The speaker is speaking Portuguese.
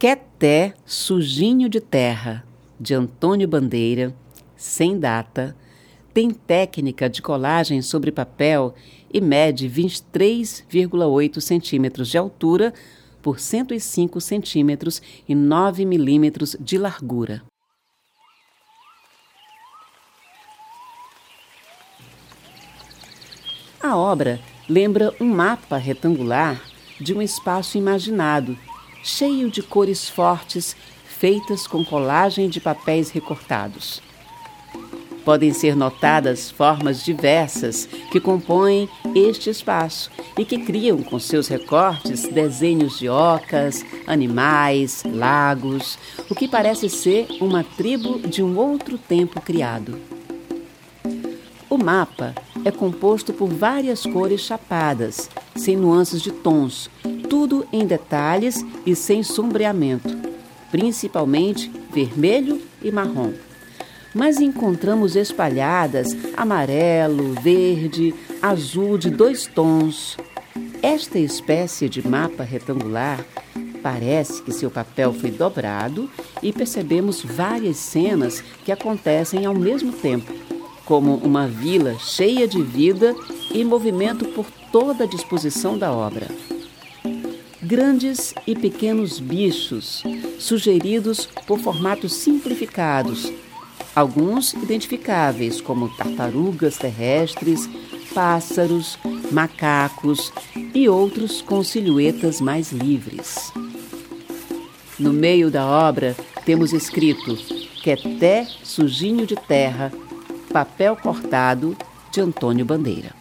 Quetê, sujinho de terra, de Antônio Bandeira, sem data, tem técnica de colagem sobre papel e mede 23,8 centímetros de altura por 105 centímetros e 9 milímetros de largura. A obra lembra um mapa retangular de um espaço imaginado, cheio de cores fortes, feitas com colagem de papéis recortados. Podem ser notadas formas diversas que compõem este espaço e que criam com seus recortes desenhos de ocas, animais, lagos, o que parece ser uma tribo de um outro tempo criado. O mapa é composto por várias cores chapadas, sem nuances de tons, tudo em detalhes e sem sombreamento, principalmente vermelho e marrom. Mas encontramos espalhadas amarelo, verde, azul de 2 tons. Esta espécie de mapa retangular parece que seu papel foi dobrado e percebemos várias cenas que acontecem ao mesmo tempo, como uma vila cheia de vida e movimento por toda a disposição da obra. Grandes e pequenos bichos, sugeridos por formatos simplificados, alguns identificáveis como tartarugas terrestres, pássaros, macacos e outros com silhuetas mais livres. No meio da obra temos escrito Quetê, sujinho de terra, papel cortado de Antônio Bandeira.